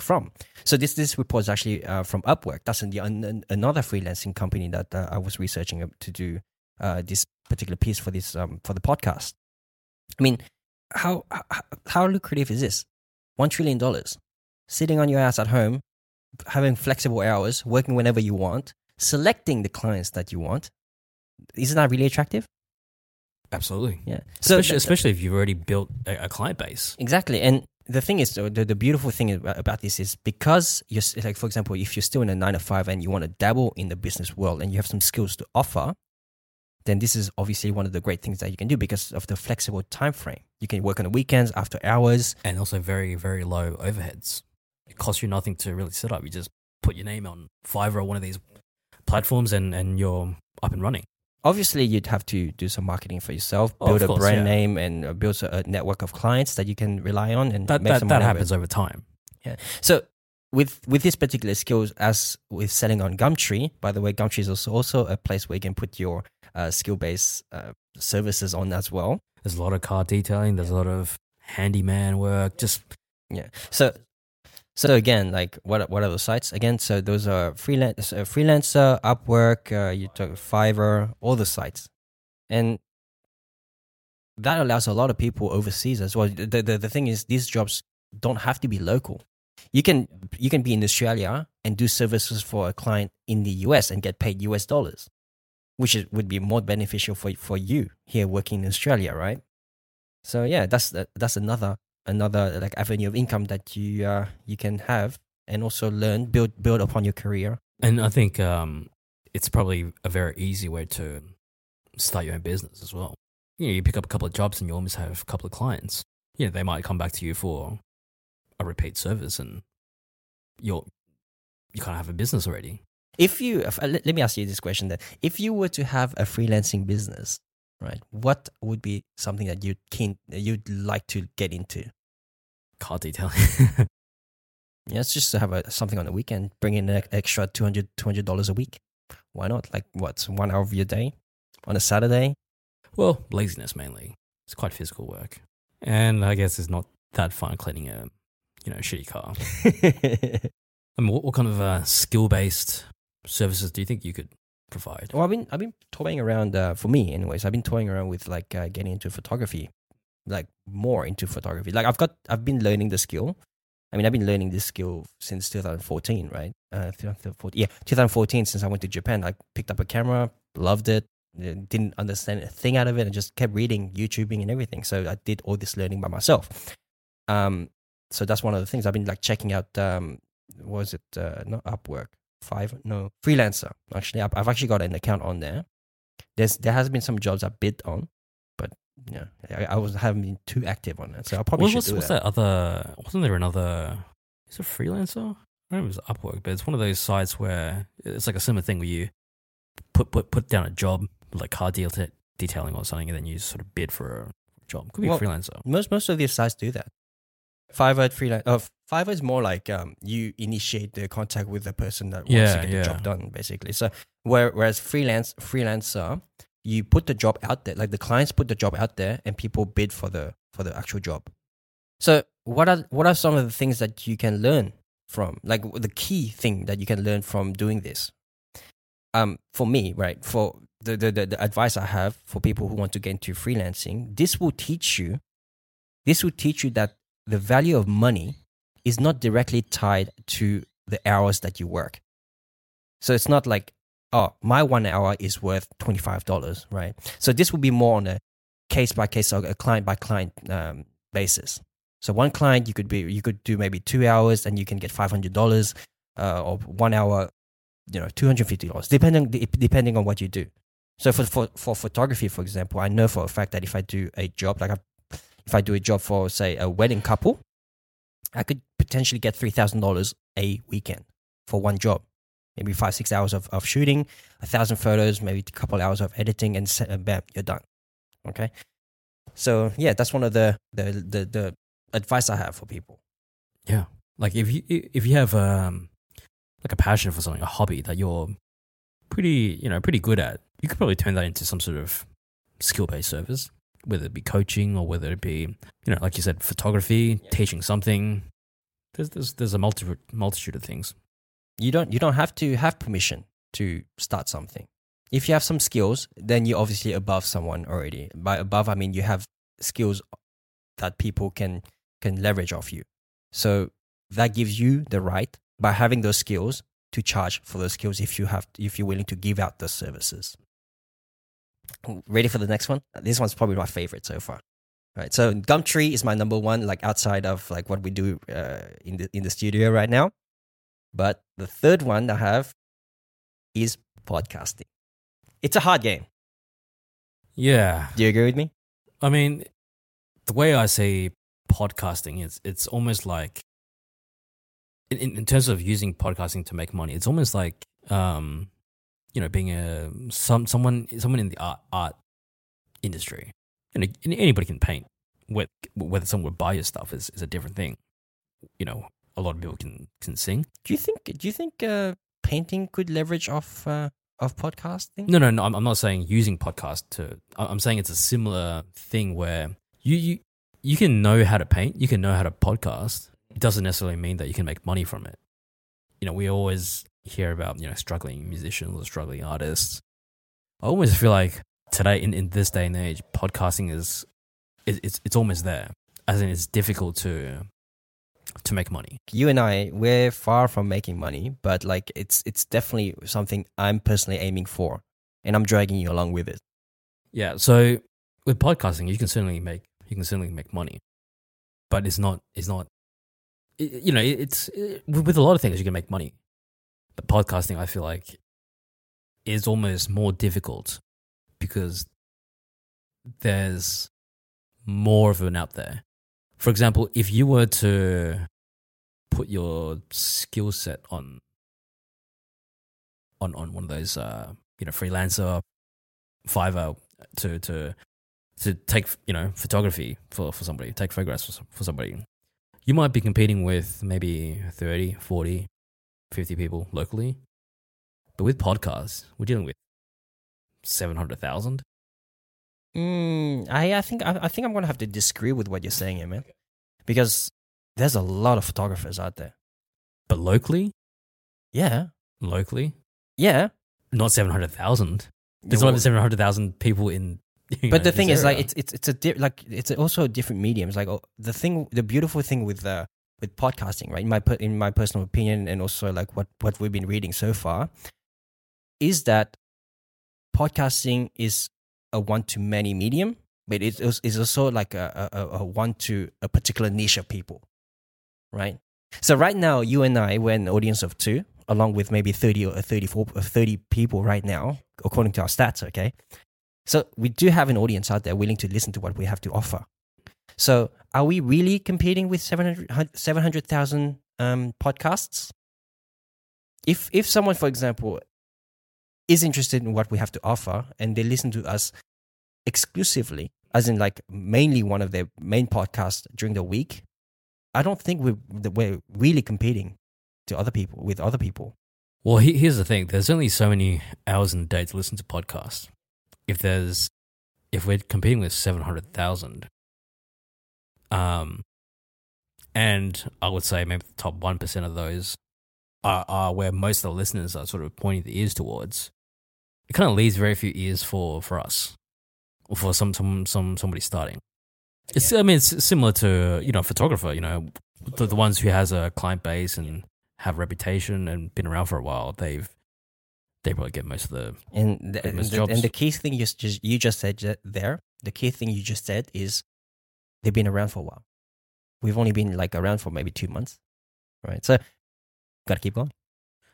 from. So this report is actually from Upwork. That's another freelancing company that I was researching to do this particular piece for this for the podcast. I mean, how lucrative is this? $1 trillion, sitting on your ass at home, having flexible hours, working whenever you want, selecting the clients that you want. Isn't that really attractive? Absolutely. Yeah. So especially if you've already built a client base. Exactly. And the thing is, the beautiful thing about this is because you're like, for example, if you're still in a 9-to-5 and you want to dabble in the business world and you have some skills to offer, then this is obviously one of the great things that you can do because of the flexible time frame. You can work on the weekends, after hours. And also very, very low overheads. It costs you nothing to really set up. You just put your name on Fiverr or one of these platforms and you're up and running. Obviously, you'd have to do some marketing for yourself, build a brand name and build a network of clients that you can rely on and make some money. That happens over time. Yeah. So with this particular skills, as with selling on Gumtree, by the way, Gumtree is also a place where you can put your skill-based services on as well. There's a lot of car detailing. There's a lot of handyman work. So again, like what are those sites? Again, so those are Freelancer, Upwork, you talk Fiverr, all the sites. And that allows a lot of people overseas as well. The thing is, these jobs don't have to be local. You can be in Australia and do services for a client in the US and get paid US dollars, which would be more beneficial for you here working in Australia, right? So yeah, that's another like avenue of income that you can have and also learn, build upon your career. And I think it's probably a very easy way to start your own business as well. You know, you pick up a couple of jobs and you almost have a couple of clients. You know, they might come back to you for a repeat service and you kind of have a business already. Let me ask you this question then. If you were to have a freelancing business, right, what would be something that you'd like to get into? Car detailing. Yeah, it's just to have something on the weekend, bring in an extra $200 a week. Why not? Like, 1 hour of your day on a Saturday? Well, laziness mainly. It's quite physical work. And I guess it's not that fun cleaning a, shitty car. I mean, what kind of skill-based services do you think you could provide? Well, I've been toying around for me anyways. I've been toying around with like getting into photography, like more into photography. Like I've been learning the skill. I mean, I've been learning this skill since 2014, right? 2014 since I went to Japan. I picked up a camera, loved it, didn't understand a thing out of it, and just kept reading, YouTubing, and everything. So I did all this learning by myself. So that's one of the things I've been like checking out. What was it? Not Upwork. Freelancer. Actually, I've actually got an account on there. There has been some jobs I bid on, but yeah, I haven't been too active on it. So I probably should do that. What's that other? Wasn't there another? Is it Freelancer? I don't know if it was Upwork, but it's one of those sites where it's like a similar thing where you put down a job like car detailing or something, and then you sort of bid for a job. Could be a Freelancer. Most of these sites do that. Fiverr, Freelancer. Fiverr is more like you initiate the contact with the person that wants to get the job done, basically. So whereas Freelancer, you put the job out there, like the clients put the job out there, and people bid for the actual job. So what are some of the things that you can learn from? Like the key thing that you can learn from doing this. For me, right, for the advice I have for people who want to get into freelancing, this will teach you that the value of money is not directly tied to the hours that you work. So it's not like, oh, my 1 hour is worth $25, right? So this will be more on a case-by-case or a client-by-client basis. So one client, you could do maybe 2 hours and you can get $500 or 1 hour, $250, depending on what you do. So for photography, for example, I know for a fact that if I do a job, for, say, a wedding couple, I could potentially get $3,000 a weekend for one job. Maybe 5-6 hours of shooting, 1,000 photos, maybe a couple hours of editing, and bam, you're done. Okay? So yeah, that's one of the advice I have for people. Yeah. Like if you have like a passion for something, a hobby that you're pretty good at, you could probably turn that into some sort of skill-based service, whether it be coaching or whether it be, like you said, photography, teaching something. There's a multitude of things. You don't have to have permission to start something. If you have some skills, then you're obviously above someone already. By above, I mean you have skills that people can leverage off you. So that gives you the right, by having those skills, to charge for those skills if you're willing to give out those services. Ready for the next one? This one's probably my favorite so far. All right, so Gumtree is my number one, like outside of like what we do in the studio right now. But the third one I have is podcasting. It's a hard game. Yeah. Do you agree with me? I mean, the way I see podcasting is it's almost like, in terms of using podcasting to make money, it's almost like being someone in the art industry. And anybody can paint. Whether someone would buy your stuff is a different thing. A lot of people can sing. Do you think painting could leverage off podcasting? No. I'm not saying using podcast to. I'm saying it's a similar thing where you can know how to paint. You can know how to podcast. It doesn't necessarily mean that you can make money from it. We always hear about, struggling musicians or struggling artists. I always feel like today, in this day and age, podcasting it's almost there. As in, it's difficult to make money. You and I, we're far from making money, but like it's definitely something I'm personally aiming for, and I'm dragging you along with it. Yeah. So with podcasting, you can certainly make money, but it's not. With a lot of things you can make money, but podcasting, I feel like, is almost more difficult because there's more of an out there. For example, if you were to put your skill set on one of those, Freelancer, Fiverr, to take, photography for somebody, take photographs for somebody, you might be competing with maybe 30, 40, 50 people locally. But with podcasts, we're dealing with 700,000. I think I'm gonna have to disagree with what you're saying here, man, because there's a lot of photographers out there. But locally, not 700,000. There's not 700,000 people in. But the thing is, like, it's also a different medium. It's like the beautiful thing with podcasting, right? In my personal opinion, and also like what we've been reading so far, is that podcasting is a one-to-many medium, but it is also like a one to a particular niche of people, right? So right now, you and I, we're an audience of two, along with maybe 30 or 34 or 30 people right now, according to our stats, okay? So we do have an audience out there willing to listen to what we have to offer. So are we really competing with 700,000 podcasts? If someone, for example, is interested in what we have to offer and they listen to us exclusively, as in like mainly one of their main podcasts during the week, I don't think we're really competing with other people. Well, here's the thing. There's only so many hours in a day to listen to podcasts. If we're competing with 700,000, and I would say maybe the top 1% of those are where most of the listeners are sort of pointing the ears towards, it kind of leaves very few ears for us, or for somebody starting. It's I mean, it's similar to a photographer. The ones who has a client base and have a reputation and been around for a while, they probably get most of the jobs. And the key thing you just said is they've been around for a while. We've only been around for maybe 2 months, right? So gotta keep going.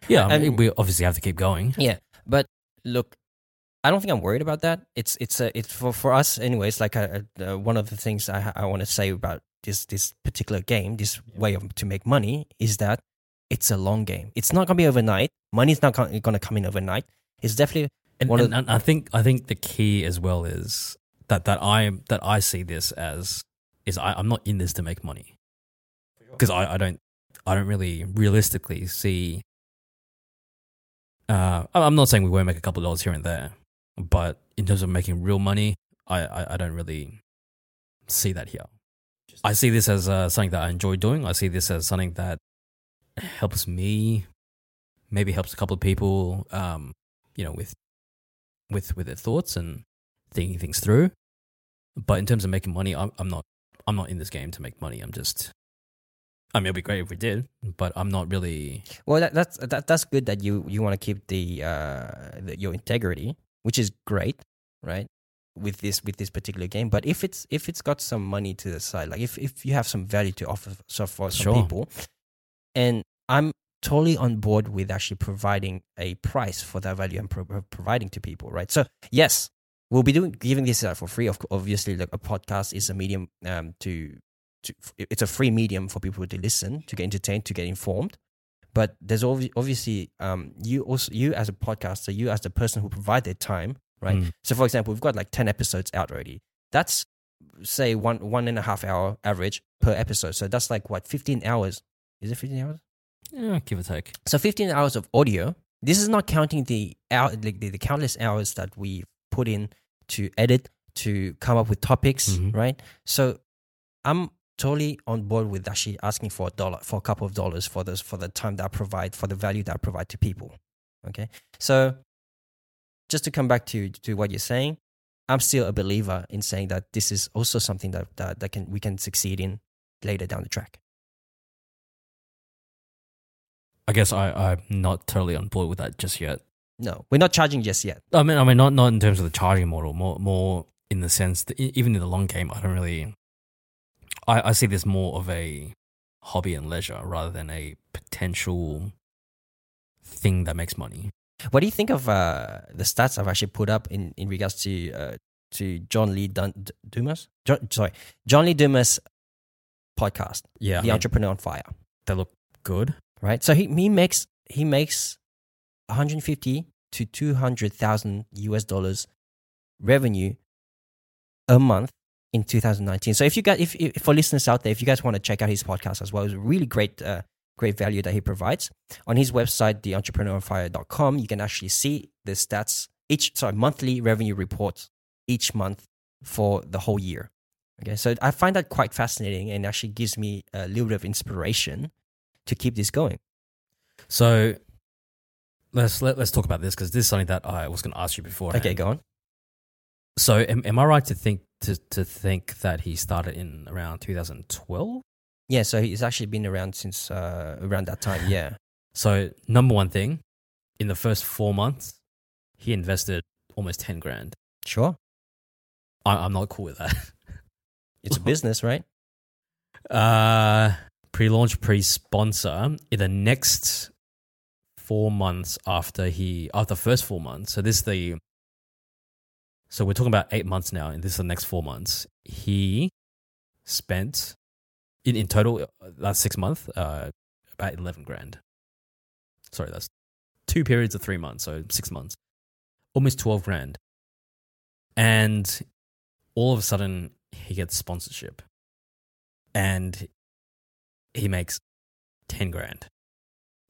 Yeah, I mean, we obviously have to keep going. Yeah, but look, I don't think I'm worried about that. It's for us anyway. It's one of the things I want to say about this particular game, this way to make money, is that it's a long game. It's not gonna be overnight. Money's not going to come in overnight. It's definitely and I think the key as well is that I see this as is I'm not in this to make money, because I don't really realistically see. I'm not saying we won't make a couple of dollars here and there, but in terms of making real money, I don't really see that here. I see this as something that I enjoy doing. I see this as something that helps me, maybe helps a couple of people, with their thoughts and thinking things through. But in terms of making money, I'm not in this game to make money. I mean, it'd be great if we did, but I'm not really. Well, that's good that you want to keep your integrity, which is great, right? With this particular game, but if it's got some money to the side, if you have some value to offer for some people, and I'm totally on board with actually providing a price for that value and providing to people, right? So yes, we'll be giving this out for free. Obviously, a podcast is a medium it's a free medium for people to listen, to get entertained, to get informed. But there's obviously you as a podcaster, you as the person who provide their time, right? Mm. So for example, we've got 10 episodes out already. That's say one and a half hour average per episode. So that's 15 hours. Is it 15 hours? Yeah, give or take. So 15 hours of audio. This is not counting the countless hours that we put in to edit, to come up with topics, mm-hmm. right? So I'm totally on board with actually asking for a couple of dollars for the time that I provide, for the value that I provide to people. Okay, so just to come back to what you're saying, I'm still a believer in saying that this is also something that we can succeed in later down the track. I guess I'm not totally on board with that just yet. No, we're not charging just yet. I mean, not in terms of the charging model, more in the sense that even in the long game, I don't really. I see this more of a hobby and leisure rather than a potential thing that makes money. What do you think of the stats I've actually put up in regards to John Lee Dumas? John Lee Dumas podcast, Entrepreneur on Fire. They look good, right? So he makes $150,000 to $200,000 revenue a month in 2019. So if for listeners out there, if you guys want to check out his podcast as well, it's a really great value that he provides. On his website, theentrepreneuronfire.com, you can actually see the stats, monthly revenue reports each month for the whole year. Okay, so I find that quite fascinating and actually gives me a little bit of inspiration to keep this going. So let's talk about this, because this is something that I was going to ask you before. Okay, go on. So am I right to think that he started in around 2012? Yeah, so he's actually been around since around that time, yeah. So number one thing, in the first 4 months, he invested almost 10 grand. Sure. I'm not cool with that. It's a business, right? Pre-launch, pre-sponsor, in the next 4 months after the first 4 months, so we're talking about 8 months now, and this is the next 4 months. He spent, in total, that's 6 months, about 11 grand. Sorry, that's two periods of 3 months, so 6 months. Almost 12 grand. And all of a sudden, he gets sponsorship. And he makes 10 grand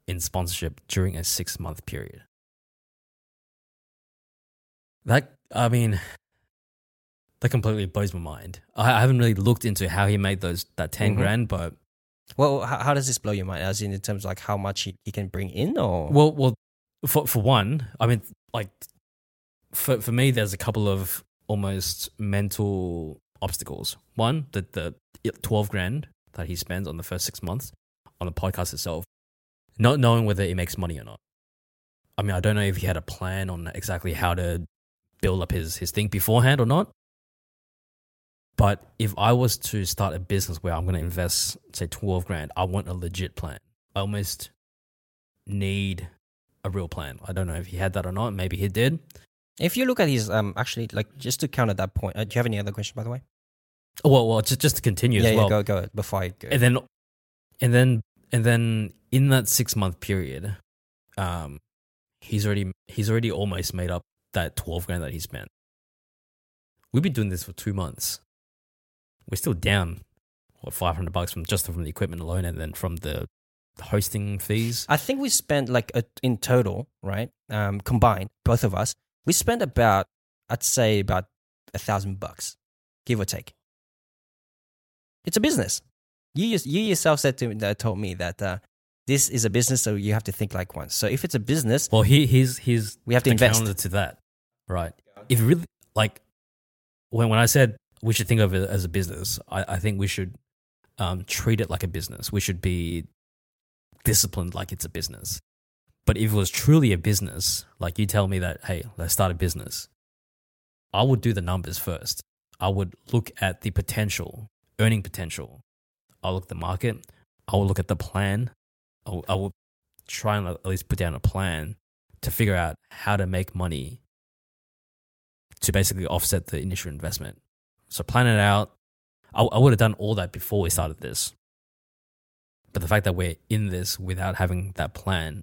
in sponsorship during a 6 month period. That completely blows my mind. I haven't really looked into how he made that 10 mm-hmm. grand, but... Well, how does this blow your mind? As in terms of how much he can bring in, or...? Well, for one, I mean, for me, there's a couple of almost mental obstacles. One, the 12 grand that he spends on the first 6 months on the podcast itself not knowing whether it makes money or not. I mean, I don't know if he had a plan on exactly how to build up his thing beforehand or not. But if I was to start a business where I'm going to invest, say, 12 grand, I want a legit plan. I almost need a real plan. I don't know if he had that or not. Maybe he did. If you look at his, actually, like, just to counter that point, do you have any other question, by the way? Well, just to continue as well. Yeah, go before I go. And then in that 6-month period, he's already almost made up that 12 grand that he spent. We've been doing this for 2 months. We're still down what $500 from the equipment alone, and then from the hosting fees. I think we spent in total, right? Combined, both of us, we spent about, I'd say about $1,000, give or take. It's a business. You yourself said told me that this is a business, so you have to think like one. So if it's a business, well, he's we have to invest. Counter to that, right? If really, like, when I said we should think of it as a business, I think we should treat it like a business. We should be disciplined like it's a business. But if it was truly a business, like you tell me that, hey, let's start a business, I would do the numbers first. I would look at the potential, earning potential. I'll look at the market. I will look at the plan. I will try and at least put down a plan to figure out how to make money to basically offset the initial investment. So plan it out. I would have done all that before we started this. But the fact that we're in this without having that plan,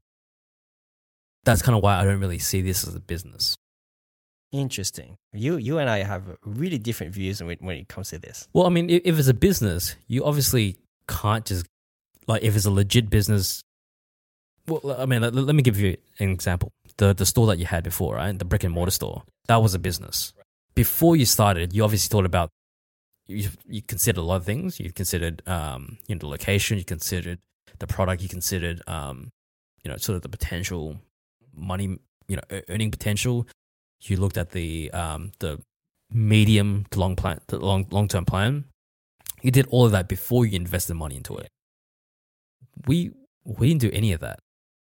that's kind of why I don't really see this as a business. Interesting. You and I have really different views when it comes to this. Well, I mean, if it's a business, you obviously can't just, like, if it's a legit business. Well, I mean, let me give you an example. The store that you had before, right? The brick and mortar store. That was a business. Before you started, you obviously thought about, you considered a lot of things. You considered, the location. You considered the product. You considered, sort of the potential money, earning potential. You looked at the medium to long plan, the long-term plan. You did all of that before you invested money into it. We didn't do any of that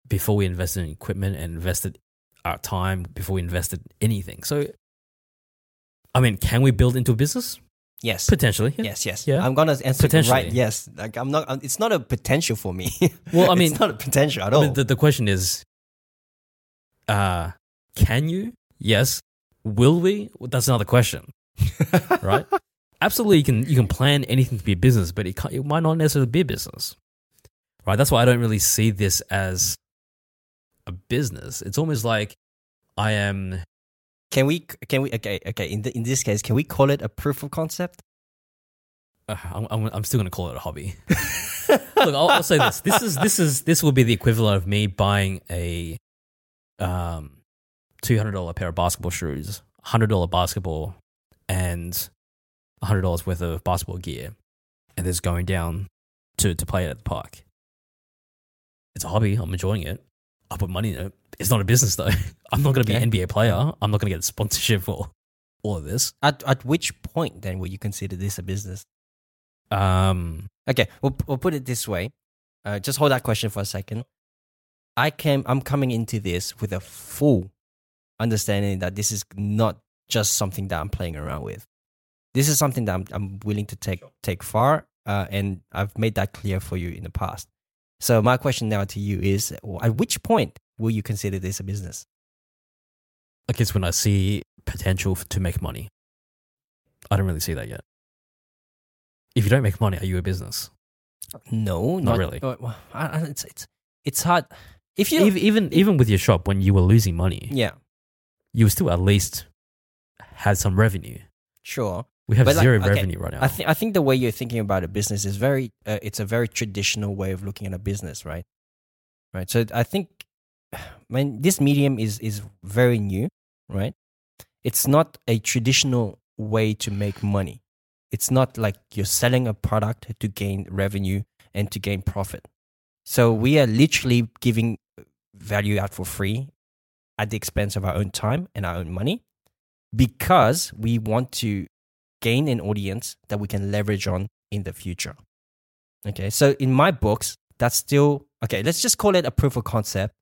before we invested in equipment and invested our time, before we invested anything. So, I mean, can we build into a business? Yes. Potentially. Yeah. Yes. Yeah. I'm going to answer right. Yes. Like, I'm not, it's not a potential for me. Well, I mean, it's not a potential at all. I mean, the question is, can you? Yes. Will we? Well, that's another question, right? Absolutely. You can plan anything to be a business, but it might not necessarily be a business. Right, that's why I don't really see this as a business. It's almost like I am. Can we? Okay. In this case, can we call it a proof of concept? I'm still going to call it a hobby. Look, I'll say this. This will be the equivalent of me buying a $200 pair of basketball shoes, $100 basketball, and $100 worth of basketball gear, and this going down to play it at the park. It's a hobby. I'm enjoying it. I put money in it. It's not a business, though. I'm not going to be an NBA player. I'm not going to get sponsorship for all of this. At which point, then, will you consider this a business? Okay, we'll put it this way. Just hold that question for a second. I'm coming into this with a full understanding that this is not just something that I'm playing around with. This is something that I'm willing to take far, and I've made that clear for you in the past. So my question now to you is, at which point will you consider this a business? I guess when I see potential to make money. I don't really see that yet. If you don't make money, are you a business? No. Not really. It's hard. If you Even with your shop, when you were losing money, yeah, you still at least had some revenue. Sure. We have revenue right now. I think the way you're thinking about a business is very, it's a very traditional way of looking at a business, right? Right. So I think, man, this medium is very new, right? It's not a traditional way to make money. It's not like you're selling a product to gain revenue and to gain profit. So we are literally giving value out for free at the expense of our own time and our own money because we want to gain an audience that we can leverage on in the future. Okay, so in my books, that's still, okay, let's just call it a proof of concept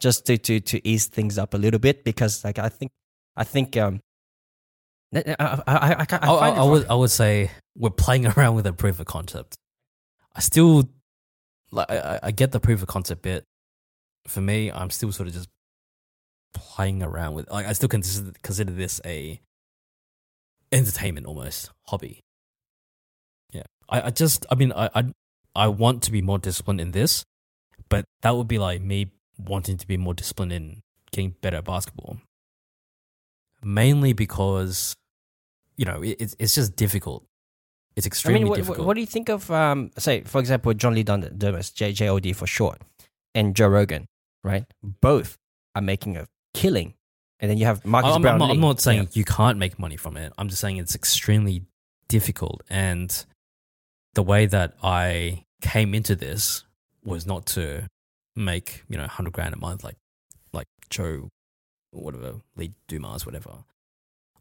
just to ease things up a little bit, because like I would say we're playing around with a proof of concept. I still, like, I get the proof of concept bit. For me, I'm still sort of just playing around with. Like, I still consider this a entertainment, almost hobby. Yeah, I want to be more disciplined in this, but that would be like me wanting to be more disciplined in getting better at basketball. Mainly because, you know, it's just difficult. It's extremely difficult. What do you think of, say, for example, John Lee Dumas, JLD for short, and Joe Rogan, right? Both are making a killing. And then you have Marcus Brownlee. I'm not saying you can't make money from it. I'm just saying it's extremely difficult. And the way that I came into this was not to make, you know, 100 grand a month like Joe, whatever, Lee Dumas, whatever,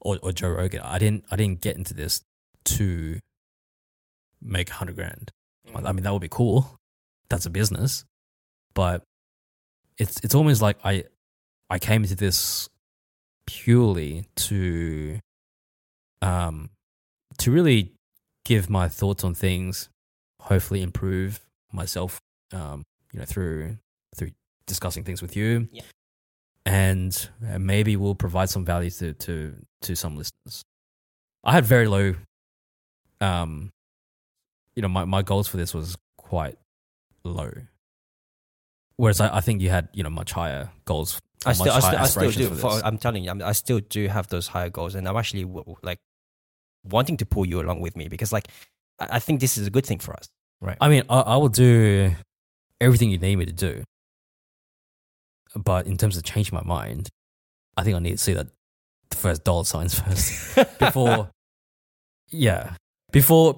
or Joe Rogan. I didn't get into this to make 100 grand. I mean, that would be cool. That's a business. But it's almost like I came into this purely to really give my thoughts on things, hopefully improve myself, you know, through discussing things with you. Yeah. And maybe we'll provide some value to some listeners. I had very low, you know, my goals for this was quite low. Whereas I think you had, you know, much higher goals. I still do. I'm telling you, I still do have those higher goals, and I'm actually like wanting to pull you along with me, because like I think this is a good thing for us, right? I mean, I will do everything you need me to do. But in terms of changing my mind, I think I need to see that the first dollar signs first before. Yeah, before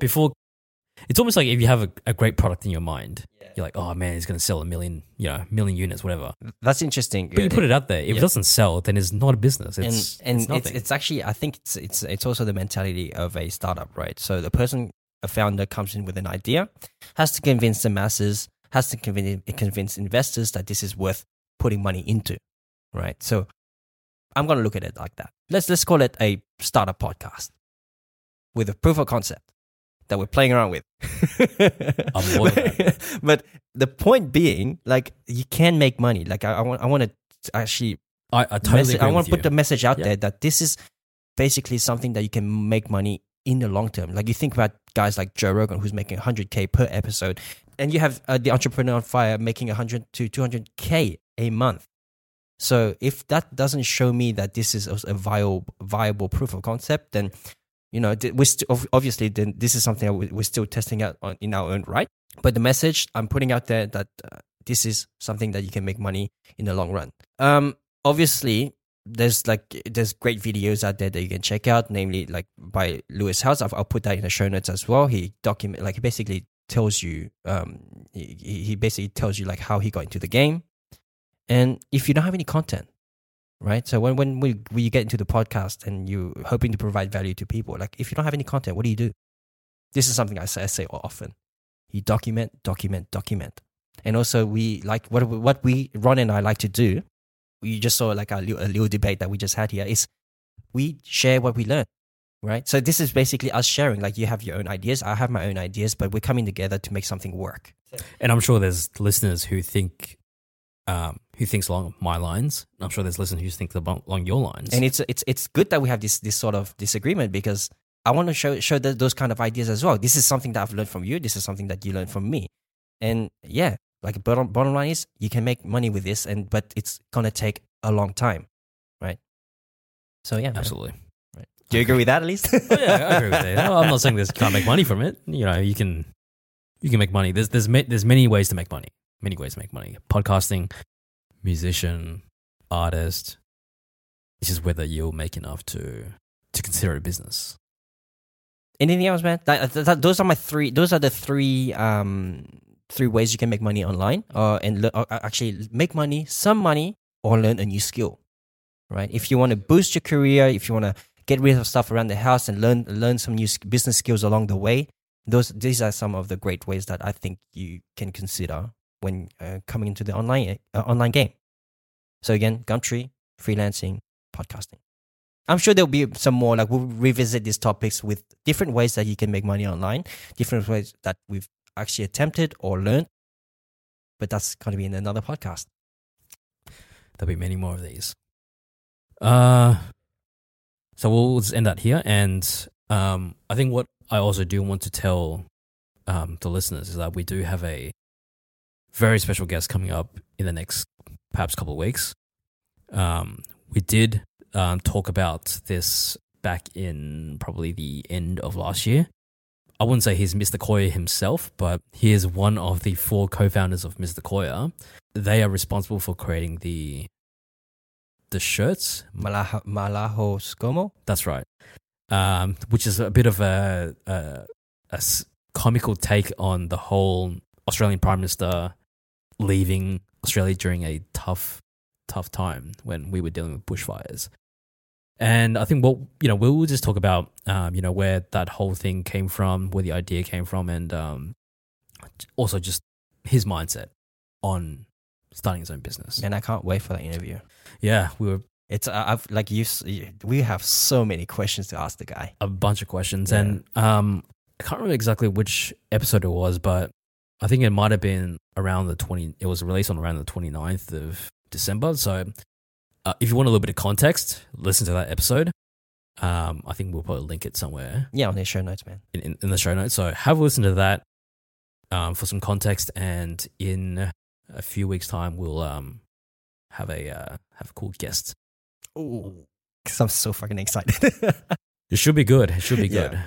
it's almost like if you have a great product in your mind, yeah, you're like, oh man, it's going to sell a million units, whatever. That's interesting. But you put it out there. If it doesn't sell, then it's not a business. It's and nothing. It's actually, I think it's also the mentality of a startup, right? So the person, a founder, comes in with an idea, has to convince the masses, has to convince investors that this is worth putting money into, right? So I'm going to look at it like that. Let's call it a startup podcast with a proof of concept that we're playing around with. I'm more than that. But the point being, like, you can make money. Like, I want to actually... I totally agree with you. I want to put the message out there that this is basically something that you can make money in the long term. Like, you think about guys like Joe Rogan, who's making 100K per episode, and you have the Entrepreneur on Fire making 100 to 200K a month. So if that doesn't show me that this is a viable proof of concept, then, you know, obviously then this is something we're still testing out in our own right. But the message I'm putting out there that this is something that you can make money in the long run. Obviously, there's great videos out there that you can check out, namely like by Lewis House. I'll put that in the show notes as well. He basically tells you, like how he got into the game. And if you don't have any content, right? So when you get into the podcast and you're hoping to provide value to people, like if you don't have any content, what do you do? This is something I say often. You document. And also we like, what Ron and I like to do, you just saw like a little debate that we just had here, is we share what we learn, right? So this is basically us sharing, like you have your own ideas, I have my own ideas, but we're coming together to make something work. And I'm sure there's listeners who thinks along my lines. I'm sure there's listeners who think along your lines. And it's good that we have this sort of disagreement, because I want to show those kind of ideas as well. This is something that I've learned from you. This is something that you learned from me. And yeah, like bottom line is you can make money with this, but it's gonna take a long time, right? So yeah, absolutely. Right. Do you agree with that at least? Oh, yeah, I agree with that. I'm not saying you can't make money from it. You know, you can make money. There's many ways to make money. Many ways to make money. Podcasting, musician, artist. It's just whether you'll make enough to consider it a business. Anything else, man? Those are the three ways you can make money online, and actually make money, some money, or learn a new skill. Right? If you want to boost your career, if you want to get rid of stuff around the house and learn some new business skills along the way, these are some of the great ways that I think you can consider when coming into the online game. So again, Gumtree, freelancing, podcasting. I'm sure there'll be some more, like we'll revisit these topics with different ways that you can make money online, different ways that we've actually attempted or learned. But that's going to be in another podcast. There'll be many more of these. So we'll just end that here. And I think what I also do want to tell the listeners is that we do have a very special guest coming up in the next perhaps couple of weeks. We did talk about this back in probably the end of last year. I wouldn't say he's Mr. Koya himself, but he is one of the 4 co-founders of Mr. Koya. They are responsible for creating the shirts. Malaho Skomo? That's right. Which is a bit of a comical take on the whole Australian Prime Minister leaving Australia during a tough time when we were dealing with bushfires. And I think we'll just talk about where that whole thing came from, where the idea came from, and also just his mindset on starting his own business. And I can't wait for that interview. Yeah, we have so many questions to ask the guy. A bunch of questions, yeah. And I can't remember exactly which episode it was, but I think it might have been it was released on around the 29th of December. So if you want a little bit of context, listen to that episode. I think we'll probably link it somewhere. Yeah, on the show notes, man. In the show notes. So have a listen to that for some context, and in a few weeks' time we'll have a cool guest. Oh, because I'm so fucking excited. It should be good. It should be good.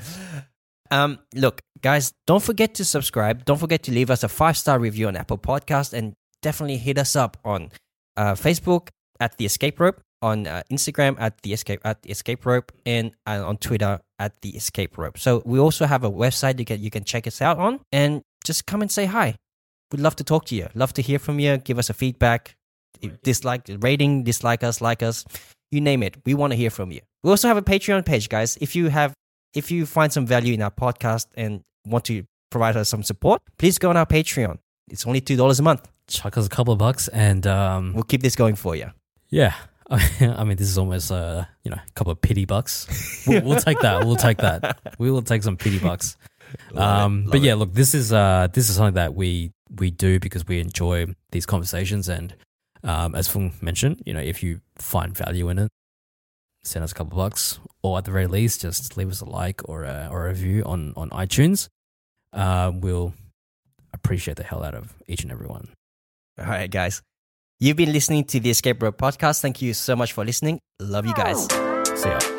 Yeah. Look, guys, don't forget to subscribe. Don't forget to leave us a 5-star review on Apple Podcasts, and definitely hit us up on Facebook at The Escape Rope, on Instagram at The Escape Rope, and on Twitter at The Escape Rope. So we also have a website you can check us out on, and just come and say hi. We'd love to talk to you. Love to hear from you. Give us a feedback. Dislike us, like us. You name it. We want to hear from you. We also have a Patreon page, guys. If you find some value in our podcast and want to provide us some support, please go on our Patreon. It's only $2 a month. Chuck us a couple of bucks, and we'll keep this going for you. Yeah. I mean, this is almost a couple of pity bucks. We'll take that. We'll take that. We will take some pity bucks. But yeah, look, this is something that we do because we enjoy these conversations, and as Foong mentioned, if you find value in it, send us a couple of bucks, or at the very least, just leave us a like or a review on iTunes. We'll appreciate the hell out of each and every one. All right, guys. You've been listening to the Escape Rope Podcast. Thank you so much for listening. Love you guys. See ya.